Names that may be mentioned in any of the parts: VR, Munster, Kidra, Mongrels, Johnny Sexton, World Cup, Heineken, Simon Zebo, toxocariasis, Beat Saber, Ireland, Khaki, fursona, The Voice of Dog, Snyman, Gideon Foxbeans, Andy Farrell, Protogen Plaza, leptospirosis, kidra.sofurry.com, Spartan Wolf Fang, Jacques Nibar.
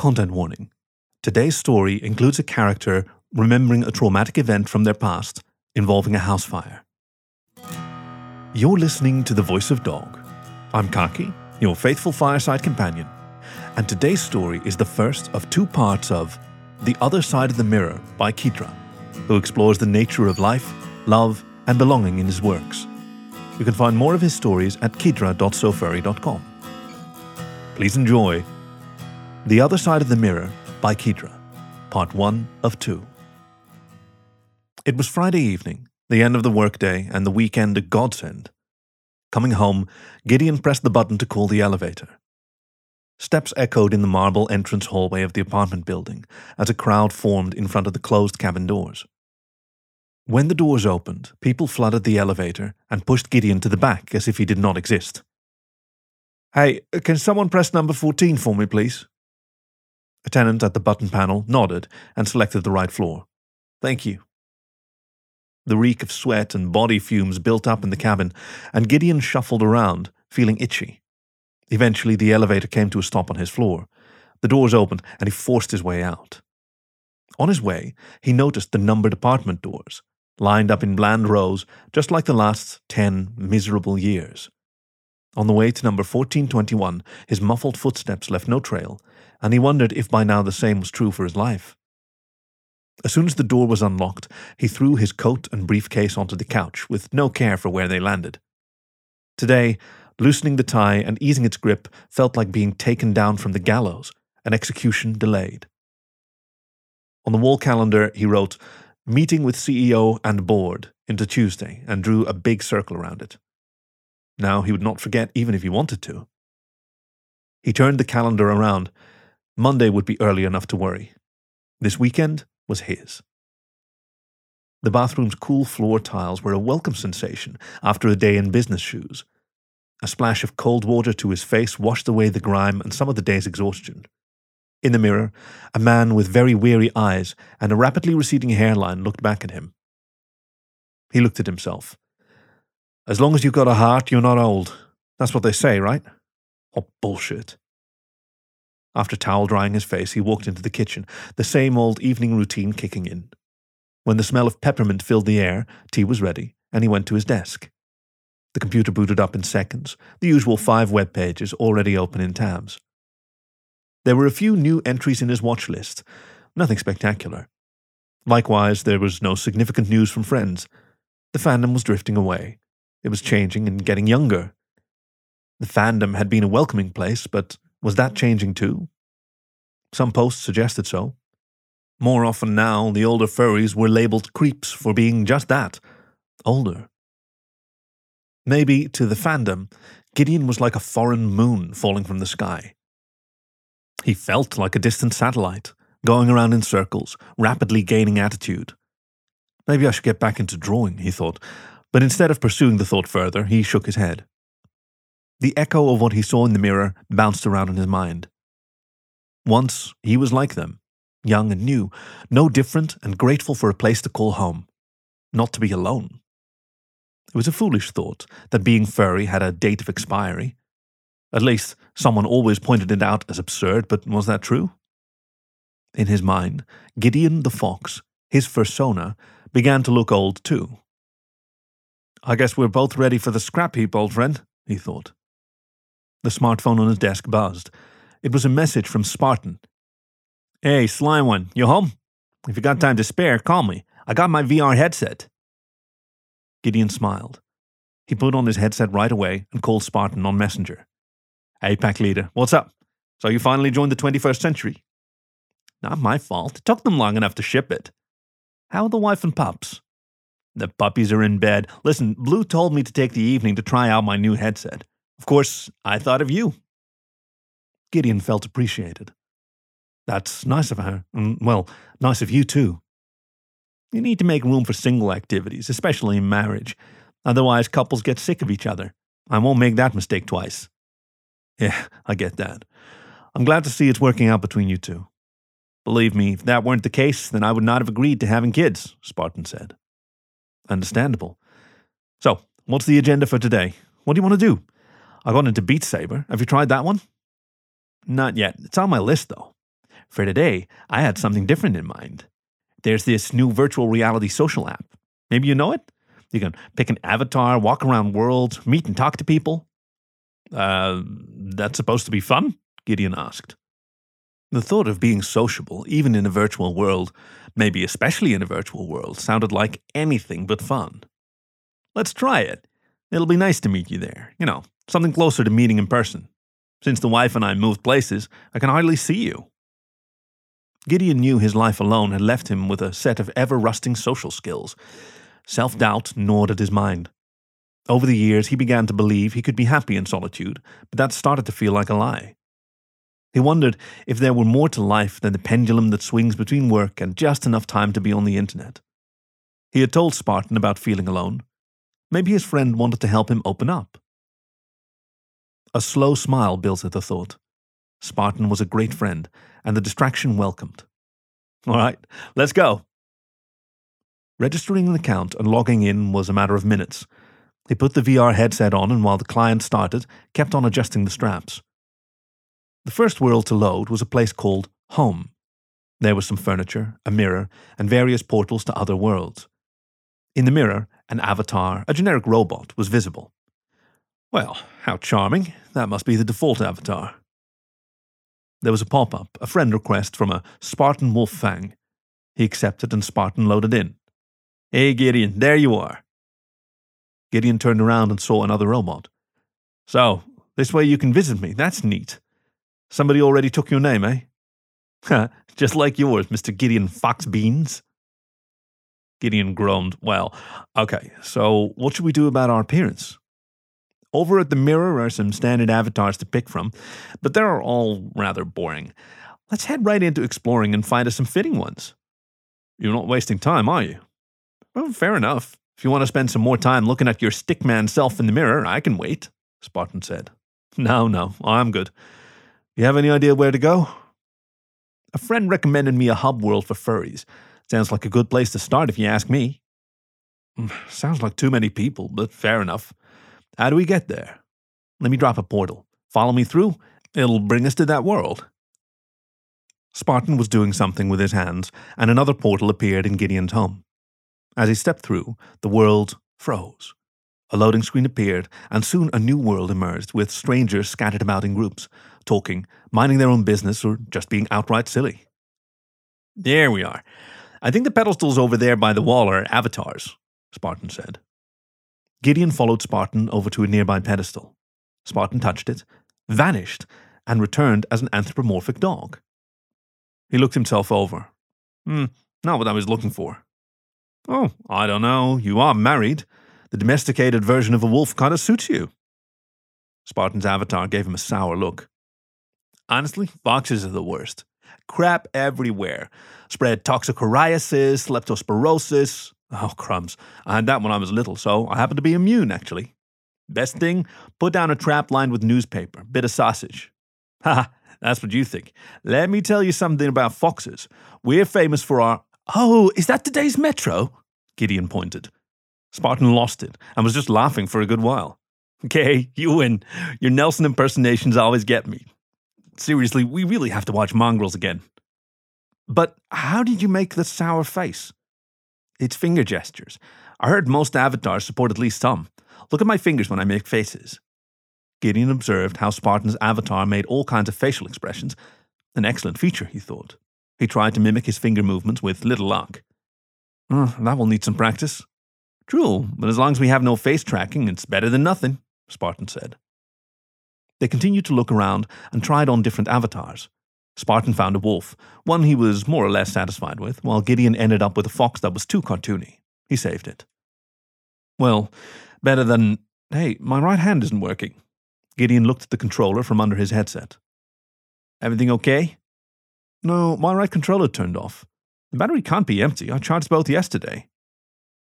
Content warning. Today's story includes a character remembering a traumatic event from their past involving a house fire. You're listening to The Voice of Dog. I'm Khaki, your faithful fireside companion, and today's story is the first of two parts of The Other Side of the Mirror by Kidra, who explores the nature of life, love, and belonging in his works. You can find more of his stories at kidra.sofurry.com. Please enjoy The Other Side of the Mirror by Kidra, Part 1 of 2. It was Friday evening, the end of the workday and the weekend a godsend. Coming home, Gideon pressed the button to call the elevator. Steps echoed in the marble entrance hallway of the apartment building as a crowd formed in front of the closed cabin doors. When the doors opened, people flooded the elevator and pushed Gideon to the back as if he did not exist. "Hey, can someone press number 14 for me, please?" A tenant at the button panel nodded and selected the right floor. "Thank you." The reek of sweat and body fumes built up in the cabin, and Gideon shuffled around, feeling itchy. Eventually, the elevator came to a stop on his floor. The doors opened, and he forced his way out. On his way, he noticed the numbered apartment doors, lined up in bland rows, just like the last 10 miserable years. On the way to number 1421, his muffled footsteps left no trail, and he wondered if by now the same was true for his life. As soon as the door was unlocked, he threw his coat and briefcase onto the couch, with no care for where they landed. Today, loosening the tie and easing its grip felt like being taken down from the gallows, an execution delayed. On the wall calendar, he wrote, "Meeting with CEO and board," into Tuesday, and drew a big circle around it. Now he would not forget even if he wanted to. He turned the calendar around. Monday would be early enough to worry. This weekend was his. The bathroom's cool floor tiles were a welcome sensation after a day in business shoes. A splash of cold water to his face washed away the grime and some of the day's exhaustion. In the mirror, a man with very weary eyes and a rapidly receding hairline looked back at him. He looked at himself. "As long as you've got a heart, you're not old. That's what they say, right? Oh, bullshit." After towel drying his face, he walked into the kitchen, the same old evening routine kicking in. When the smell of peppermint filled the air, tea was ready, and he went to his desk. The computer booted up in seconds, the usual 5 web pages already open in tabs. There were a few new entries in his watch list, nothing spectacular. Likewise, there was no significant news from friends. The fandom was drifting away. It was changing and getting younger. The fandom had been a welcoming place, but was that changing too? Some posts suggested so. More often now, the older furries were labeled creeps for being just that, older. Maybe, to the fandom, Gideon was like a foreign moon falling from the sky. He felt like a distant satellite, going around in circles, rapidly gaining attitude. "Maybe I should get back into drawing," he thought, but instead of pursuing the thought further, he shook his head. The echo of what he saw in the mirror bounced around in his mind. Once, he was like them, young and new, no different and grateful for a place to call home. Not to be alone. It was a foolish thought that being furry had a date of expiry. At least, someone always pointed it out as absurd, but was that true? In his mind, Gideon the Fox, his fursona, began to look old too. "I guess we're both ready for the scrap heap, old friend," he thought. The smartphone on his desk buzzed. It was a message from Spartan. "Hey, sly one, you home? If you got time to spare, call me. I got my VR headset." Gideon smiled. He put on his headset right away and called Spartan on Messenger. "Hey, pack leader, what's up? So you finally joined the 21st century?" "Not my fault. It took them long enough to ship it." "How are the wife and pups?" "The puppies are in bed. Listen, Blue told me to take the evening to try out my new headset. Of course, I thought of you." Gideon felt appreciated. "That's nice of her. Well, nice of you too." "You need to make room for single activities, especially in marriage. Otherwise, couples get sick of each other. I won't make that mistake twice." "Yeah, I get that. I'm glad to see it's working out between you two." "Believe me, if that weren't the case, then I would not have agreed to having kids," Spartan said. Understandable. "So, what's the agenda for today? What do you want to do? I got into Beat Saber. Have you tried that one?" "Not yet. It's on my list, though. For today, I had something different in mind. There's this new virtual reality social app. Maybe you know it? You can pick an avatar, walk around worlds, meet and talk to people. That's supposed to be fun? Gideon asked. The thought of being sociable, even in a virtual world, maybe especially in a virtual world, sounded like anything but fun. Let's try it. It'll be nice to meet you there. You know, something closer to meeting in person. Since the wife and I moved places, I can hardly see you. Gideon knew his life alone had left him with a set of ever-rusting social skills. Self-doubt gnawed at his mind. Over the years, he began to believe he could be happy in solitude, but that started to feel like a lie. He wondered if there were more to life than the pendulum that swings between work and just enough time to be on the internet. He had told Spartan about feeling alone. Maybe his friend wanted to help him open up. A slow smile built at the thought. Spartan was a great friend, and the distraction welcomed. All right, let's go. Registering an account and logging in was a matter of minutes. He put the VR headset on, and while the client started, kept on adjusting the straps. The first world to load was a place called Home. There was some furniture, a mirror, and various portals to other worlds. In the mirror, an avatar, a generic robot, was visible. Well, how charming. That must be the default avatar. There was a pop-up, a friend request from a Spartan Wolf Fang. He accepted and Spartan loaded in. Hey Gideon, there you are. Gideon turned around and saw another robot. So, this way you can visit me, that's neat. Somebody already took your name, eh? Just like yours, Mr. Gideon Foxbeans. Gideon groaned. Well, okay, so what should we do about our appearance? Over at the mirror are some standard avatars to pick from, but they're all rather boring. Let's head right into exploring and find us some fitting ones. You're not wasting time, are you? Well, fair enough. If you want to spend some more time looking at your stickman self in the mirror, I can wait, Spartan said. No, I'm good. You have any idea where to go? A friend recommended me a hub world for furries. Sounds like a good place to start if you ask me. Sounds like too many people, but fair enough. How do we get there? Let me drop a portal. Follow me through. It'll bring us to that world. Spartan was doing something with his hands, and another portal appeared in Gideon's home. As he stepped through, the world froze. A loading screen appeared, and soon a new world emerged with strangers scattered about in groups, talking, minding their own business, or just being outright silly. There we are. I think the pedestals over there by the wall are avatars, Spartan said. Gideon followed Spartan over to a nearby pedestal. Spartan touched it, vanished, and returned as an anthropomorphic dog. He looked himself over. Not what I was looking for. Oh, I don't know. You are married. The domesticated version of a wolf kind of suits you. Spartan's avatar gave him a sour look. Honestly, foxes are the worst. Crap everywhere. Spread toxocariasis, leptospirosis. Oh, crumbs. I had that when I was little, so I happen to be immune, actually. Best thing, put down a trap lined with newspaper, bit of sausage. Ha, that's what you think. Let me tell you something about foxes. We're famous for our... Oh, is that today's metro? Gideon pointed. Spartan lost it and was just laughing for a good while. Okay, you win. Your Nelson impersonations always get me. Seriously, we really have to watch Mongrels again. But how did you make the sour face? It's finger gestures. I heard most avatars support at least some. Look at my fingers when I make faces. Gideon observed how Spartan's avatar made all kinds of facial expressions. An excellent feature, he thought. He tried to mimic his finger movements with little luck. That will need some practice. True, but as long as we have no face tracking, it's better than nothing, Spartan said. They continued to look around and tried on different avatars. Spartan found a wolf, one he was more or less satisfied with, while Gideon ended up with a fox that was too cartoony. He saved it. Well, better than... Hey, my right hand isn't working. Gideon looked at the controller from under his headset. Everything okay? No, my right controller turned off. The battery can't be empty. I charged both yesterday.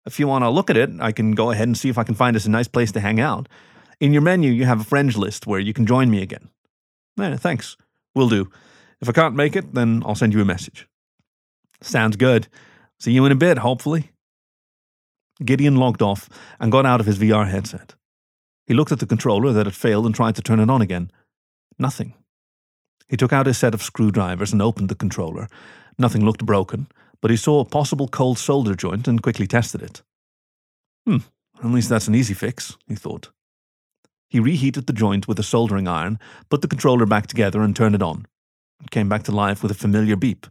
If you want to look at it, I can go ahead and see if I can find us a nice place to hang out. In your menu, you have a friends list where you can join me again. Thanks. Will do. If I can't make it, then I'll send you a message. Sounds good. See you in a bit, hopefully. Gideon logged off and got out of his VR headset. He looked at the controller that had failed and tried to turn it on again. Nothing. He took out his set of screwdrivers and opened the controller. Nothing looked broken, but he saw a possible cold solder joint and quickly tested it. At least that's an easy fix, he thought. He reheated the joint with a soldering iron, put the controller back together and turned it on. It came back to life with a familiar beep.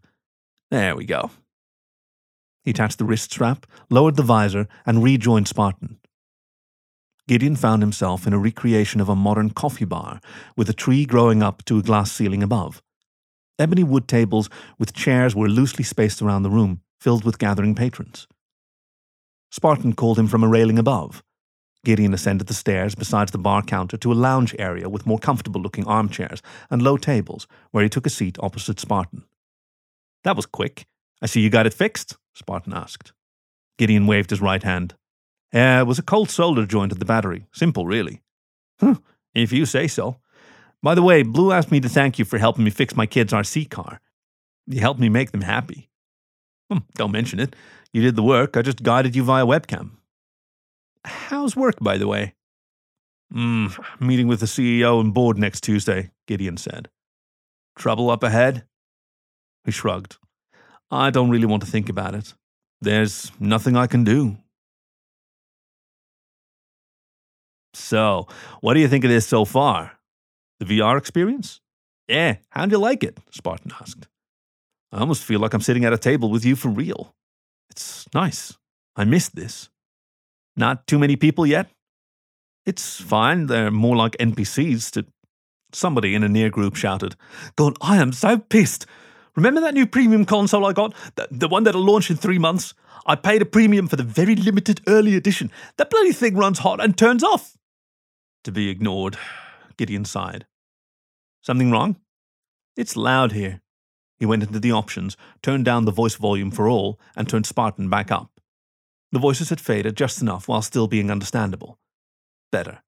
There we go. He attached the wrist strap, lowered the visor, and rejoined Spartan. Gideon found himself in a recreation of a modern coffee bar, with a tree growing up to a glass ceiling above. Ebony wood tables with chairs were loosely spaced around the room, filled with gathering patrons. Spartan called him from a railing above. Gideon ascended the stairs beside the bar counter to a lounge area with more comfortable-looking armchairs and low tables, where he took a seat opposite Spartan. That was quick. I see you got it fixed? Spartan asked. Gideon waved his right hand. It was a cold solder joint at the battery. Simple, really. If you say so. By the way, Blue asked me to thank you for helping me fix my kid's RC car. You helped me make them happy. Don't mention it. You did the work. I just guided you via webcam. How's work, by the way? Meeting with the CEO and board next Tuesday, Gideon said. Trouble up ahead? He shrugged. I don't really want to think about it. There's nothing I can do. So, what do you think of this so far? The VR experience? Yeah, how'd you like it? Spartan asked. I almost feel like I'm sitting at a table with you for real. It's nice. I missed this. Not too many people yet? It's fine. They're more like NPCs to... Somebody in a near group shouted, God, I am so pissed. Remember that new premium console I got? The one that'll launch in 3 months? I paid a premium for the very limited early edition. That bloody thing runs hot and turns off. To be ignored, Gideon sighed. Something wrong? It's loud here. He went into the options, turned down the voice volume for all, and turned Spartan back up. The voices had faded just enough while still being understandable. Better.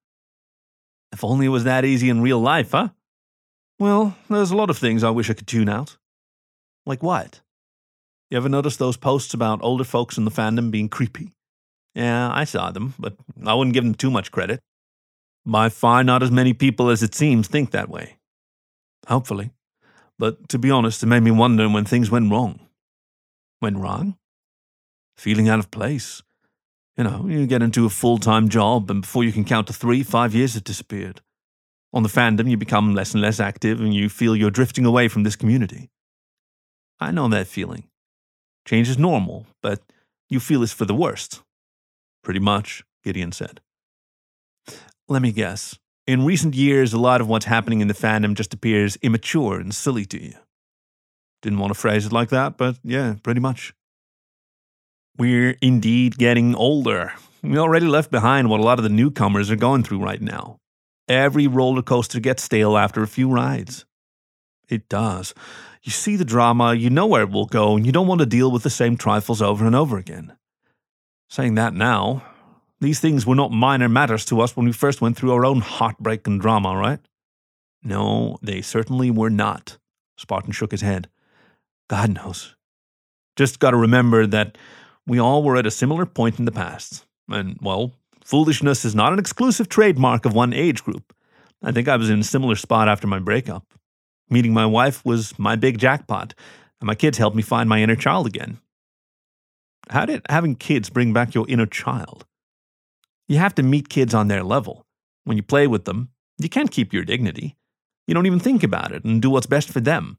If only it was that easy in real life, huh? Well, there's a lot of things I wish I could tune out. Like what? You ever notice those posts about older folks in the fandom being creepy? Yeah, I saw them, but I wouldn't give them too much credit. By far not as many people as it seems think that way. Hopefully. But to be honest, it made me wonder when things went wrong. Went wrong? Feeling out of place. You know, you get into a full-time job and before you can count to 3, 5 years have disappeared. On the fandom, you become less and less active and you feel you're drifting away from this community. I know that feeling. Change is normal, but you feel it's for the worst. Pretty much, Gideon said. Let me guess. In recent years, a lot of what's happening in the fandom just appears immature and silly to you. Didn't want to phrase it like that, but yeah, pretty much. We're indeed getting older. We already left behind what a lot of the newcomers are going through right now. Every roller coaster gets stale after a few rides. It does. You see the drama, you know where it will go, and you don't want to deal with the same trifles over and over again. Saying that now, these things were not minor matters to us when we first went through our own heartbreak and drama, right? No, they certainly were not. Spartan shook his head. God knows. Just gotta remember that we all were at a similar point in the past. And, well, foolishness is not an exclusive trademark of one age group. I think I was in a similar spot after my breakup. Meeting my wife was my big jackpot, and my kids helped me find my inner child again. How did having kids bring back your inner child? You have to meet kids on their level. When you play with them, you can't keep your dignity. You don't even think about it and do what's best for them.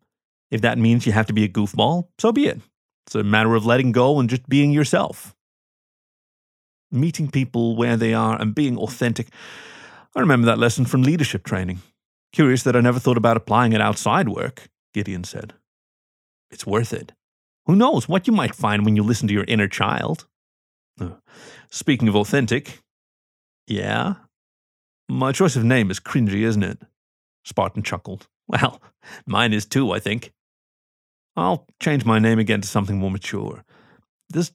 If that means you have to be a goofball, so be it. It's a matter of letting go and just being yourself. Meeting people where they are and being authentic. I remember that lesson from leadership training. Curious that I never thought about applying it outside work, Gideon said. It's worth it. Who knows what you might find when you listen to your inner child. Speaking of authentic, yeah? My choice of name is cringy, isn't it? Spartan chuckled. Well, mine is too, I think. I'll change my name again to something more mature. It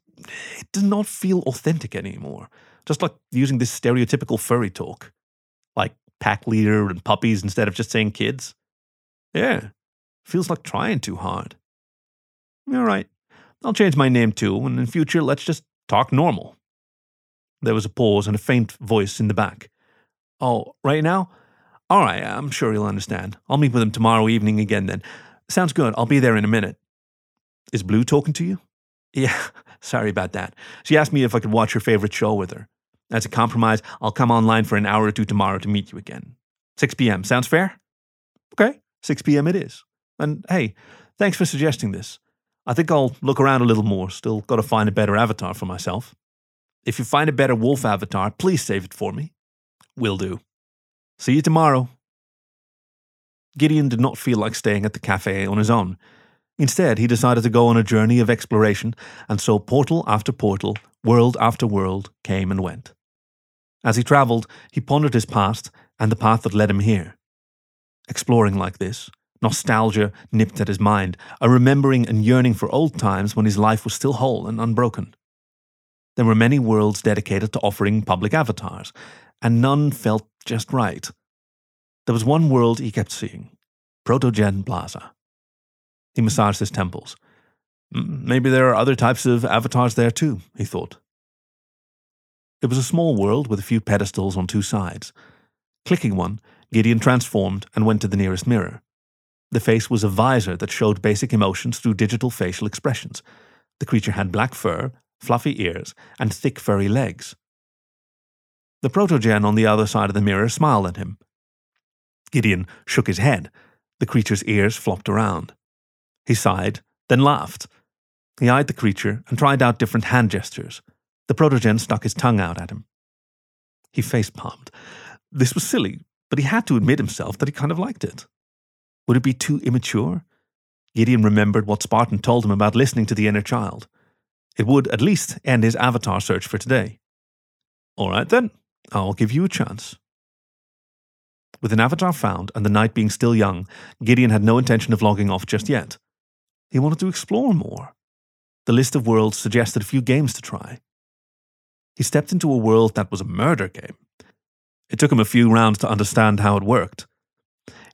does not feel authentic anymore. Just like using this stereotypical furry talk. Like pack leader and puppies instead of just saying kids. Yeah, feels like trying too hard. All right, I'll change my name too, and in future let's just talk normal. There was a pause and a faint voice in the back. Oh, right now? All right, I'm sure he'll understand. I'll meet with him tomorrow evening again then. Sounds good. I'll be there in a minute. Is Blue talking to you? Yeah, sorry about that. She asked me if I could watch her favorite show with her. As a compromise, I'll come online for an hour or two tomorrow to meet you again. 6 p.m. Sounds fair? Okay, 6 p.m. it is. And hey, thanks for suggesting this. I think I'll look around a little more. Still got to find a better avatar for myself. If you find a better wolf avatar, please save it for me. Will do. See you tomorrow. Gideon did not feel like staying at the cafe on his own. Instead, he decided to go on a journey of exploration, and so portal after portal, world after world, came and went. As he travelled, he pondered his past and the path that led him here. Exploring like this, nostalgia nipped at his mind, a remembering and yearning for old times when his life was still whole and unbroken. There were many worlds dedicated to offering public avatars, and none felt just right. There was one world he kept seeing, Protogen Plaza. He massaged his temples. Maybe there are other types of avatars there too, he thought. It was a small world with a few pedestals on two sides. Clicking one, Gideon transformed and went to the nearest mirror. The face was a visor that showed basic emotions through digital facial expressions. The creature had black fur, fluffy ears, and thick furry legs. The protogen on the other side of the mirror smiled at him. Gideon shook his head. The creature's ears flopped around. He sighed, then laughed. He eyed the creature and tried out different hand gestures. The protogen stuck his tongue out at him. He face-palmed. This was silly, but he had to admit himself that he kind of liked it. Would it be too immature? Gideon remembered what Spartan told him about listening to the inner child. It would at least end his avatar search for today. All right then, I'll give you a chance. With an avatar found and the night being still young, Gideon had no intention of logging off just yet. He wanted to explore more. The list of worlds suggested a few games to try. He stepped into a world that was a murder game. It took him a few rounds to understand how it worked.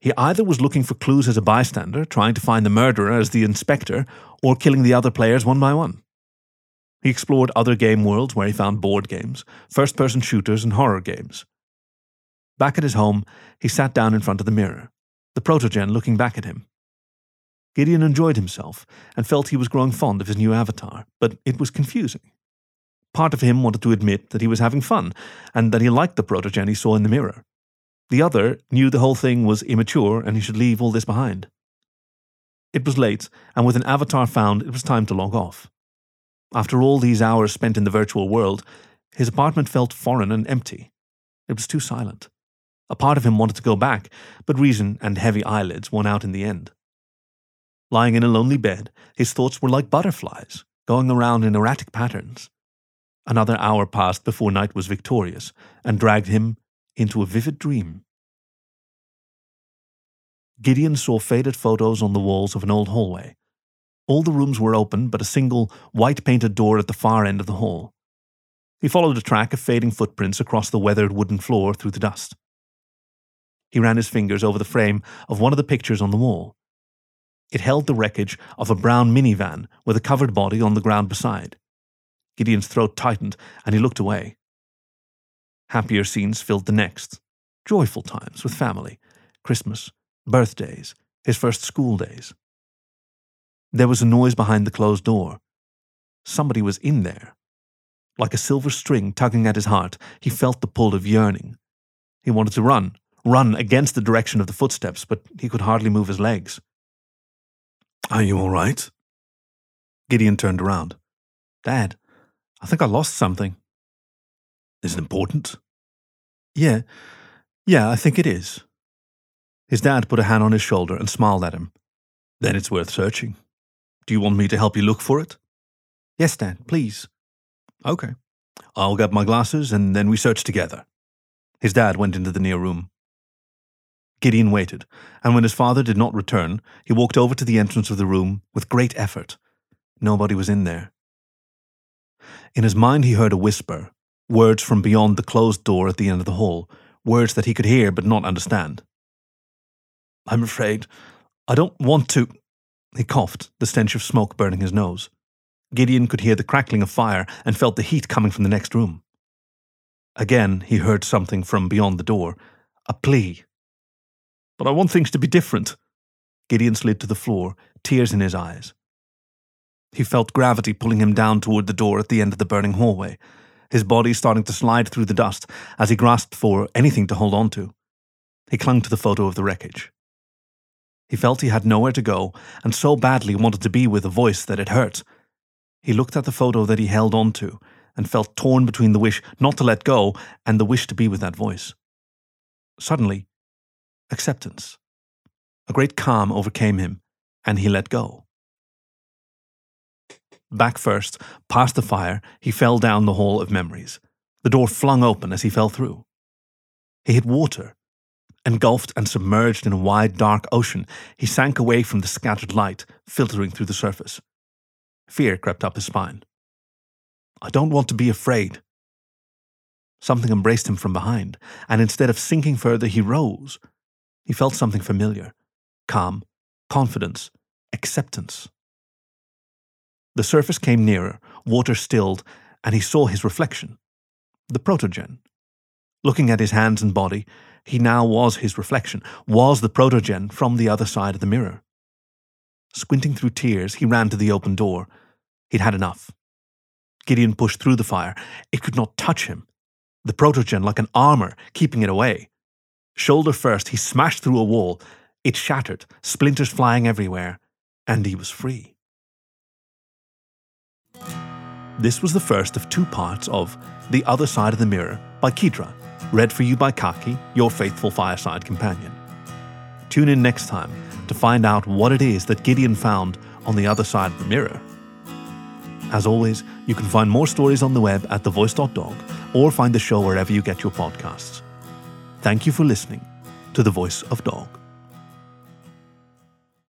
He either was looking for clues as a bystander, trying to find the murderer as the inspector, or killing the other players one by one. He explored other game worlds where he found board games, first-person shooters, and horror games. Back at his home, he sat down in front of the mirror, the protogen looking back at him. Gideon enjoyed himself and felt he was growing fond of his new avatar, but it was confusing. Part of him wanted to admit that he was having fun and that he liked the protogen he saw in the mirror. The other knew the whole thing was immature and he should leave all this behind. It was late, and with an avatar found, it was time to log off. After all these hours spent in the virtual world, his apartment felt foreign and empty. It was too silent. A part of him wanted to go back, but reason and heavy eyelids won out in the end. Lying in a lonely bed, his thoughts were like butterflies, going around in erratic patterns. Another hour passed before night was victorious and dragged him into a vivid dream. Gideon saw faded photos on the walls of an old hallway. All the rooms were open, but a single white-painted door at the far end of the hall. He followed a track of fading footprints across the weathered wooden floor through the dust. He ran his fingers over the frame of one of the pictures on the wall. It held the wreckage of a brown minivan with a covered body on the ground beside. Gideon's throat tightened, and he looked away. Happier scenes filled the next. Joyful times with family, Christmas, birthdays, his first school days. There was a noise behind the closed door. Somebody was in there. Like a silver string tugging at his heart, he felt the pull of yearning. He wanted to run against the direction of the footsteps, but he could hardly move his legs. Are you all right? Gideon turned around. Dad, I think I lost something. Is it important? Yeah, I think it is. His dad put a hand on his shoulder and smiled at him. Then it's worth searching. Do you want me to help you look for it? Yes, Dad, please. Okay. I'll get my glasses and then we search together. His dad went into the near room. Gideon waited, and when his father did not return, he walked over to the entrance of the room with great effort. Nobody was in there. In his mind he heard a whisper, words from beyond the closed door at the end of the hall, words that he could hear but not understand. I'm afraid I don't want to... He coughed, the stench of smoke burning his nose. Gideon could hear the crackling of fire and felt the heat coming from the next room. Again he heard something from beyond the door, a plea. but I want things to be different." Gideon slid to the floor, tears in his eyes. He felt gravity pulling him down toward the door at the end of the burning hallway, his body starting to slide through the dust as he grasped for anything to hold on to. He clung to the photo of the wreckage. He felt he had nowhere to go and so badly wanted to be with a voice that it hurt. He looked at the photo that he held on to and felt torn between the wish not to let go and the wish to be with that voice. Suddenly, acceptance. A great calm overcame him, and he let go. Back first, past the fire, he fell down the hall of memories. The door flung open as he fell through. He hit water. Engulfed and submerged in a wide, dark ocean, he sank away from the scattered light, filtering through the surface. Fear crept up his spine. "I don't want to be afraid." Something embraced him from behind, and instead of sinking further, he rose. He felt something familiar. Calm, confidence, acceptance. The surface came nearer, water stilled, and he saw his reflection. The protogen. Looking at his hands and body, he now was his reflection, was the protogen from the other side of the mirror. Squinting through tears, he ran to the open door. He'd had enough. Gideon pushed through the fire. It could not touch him. The protogen like an armor, keeping it away. Shoulder first, he smashed through a wall. It shattered, splinters flying everywhere, and he was free. This was the first of two parts of The Other Side of the Mirror by Kidra, read for you by Khaki, your faithful fireside companion. Tune in next time to find out what it is that Gideon found on the other side of the mirror. As always, you can find more stories on the web at thevoice.dog or find the show wherever you get your podcasts. Thank you for listening to The Voice of Dog.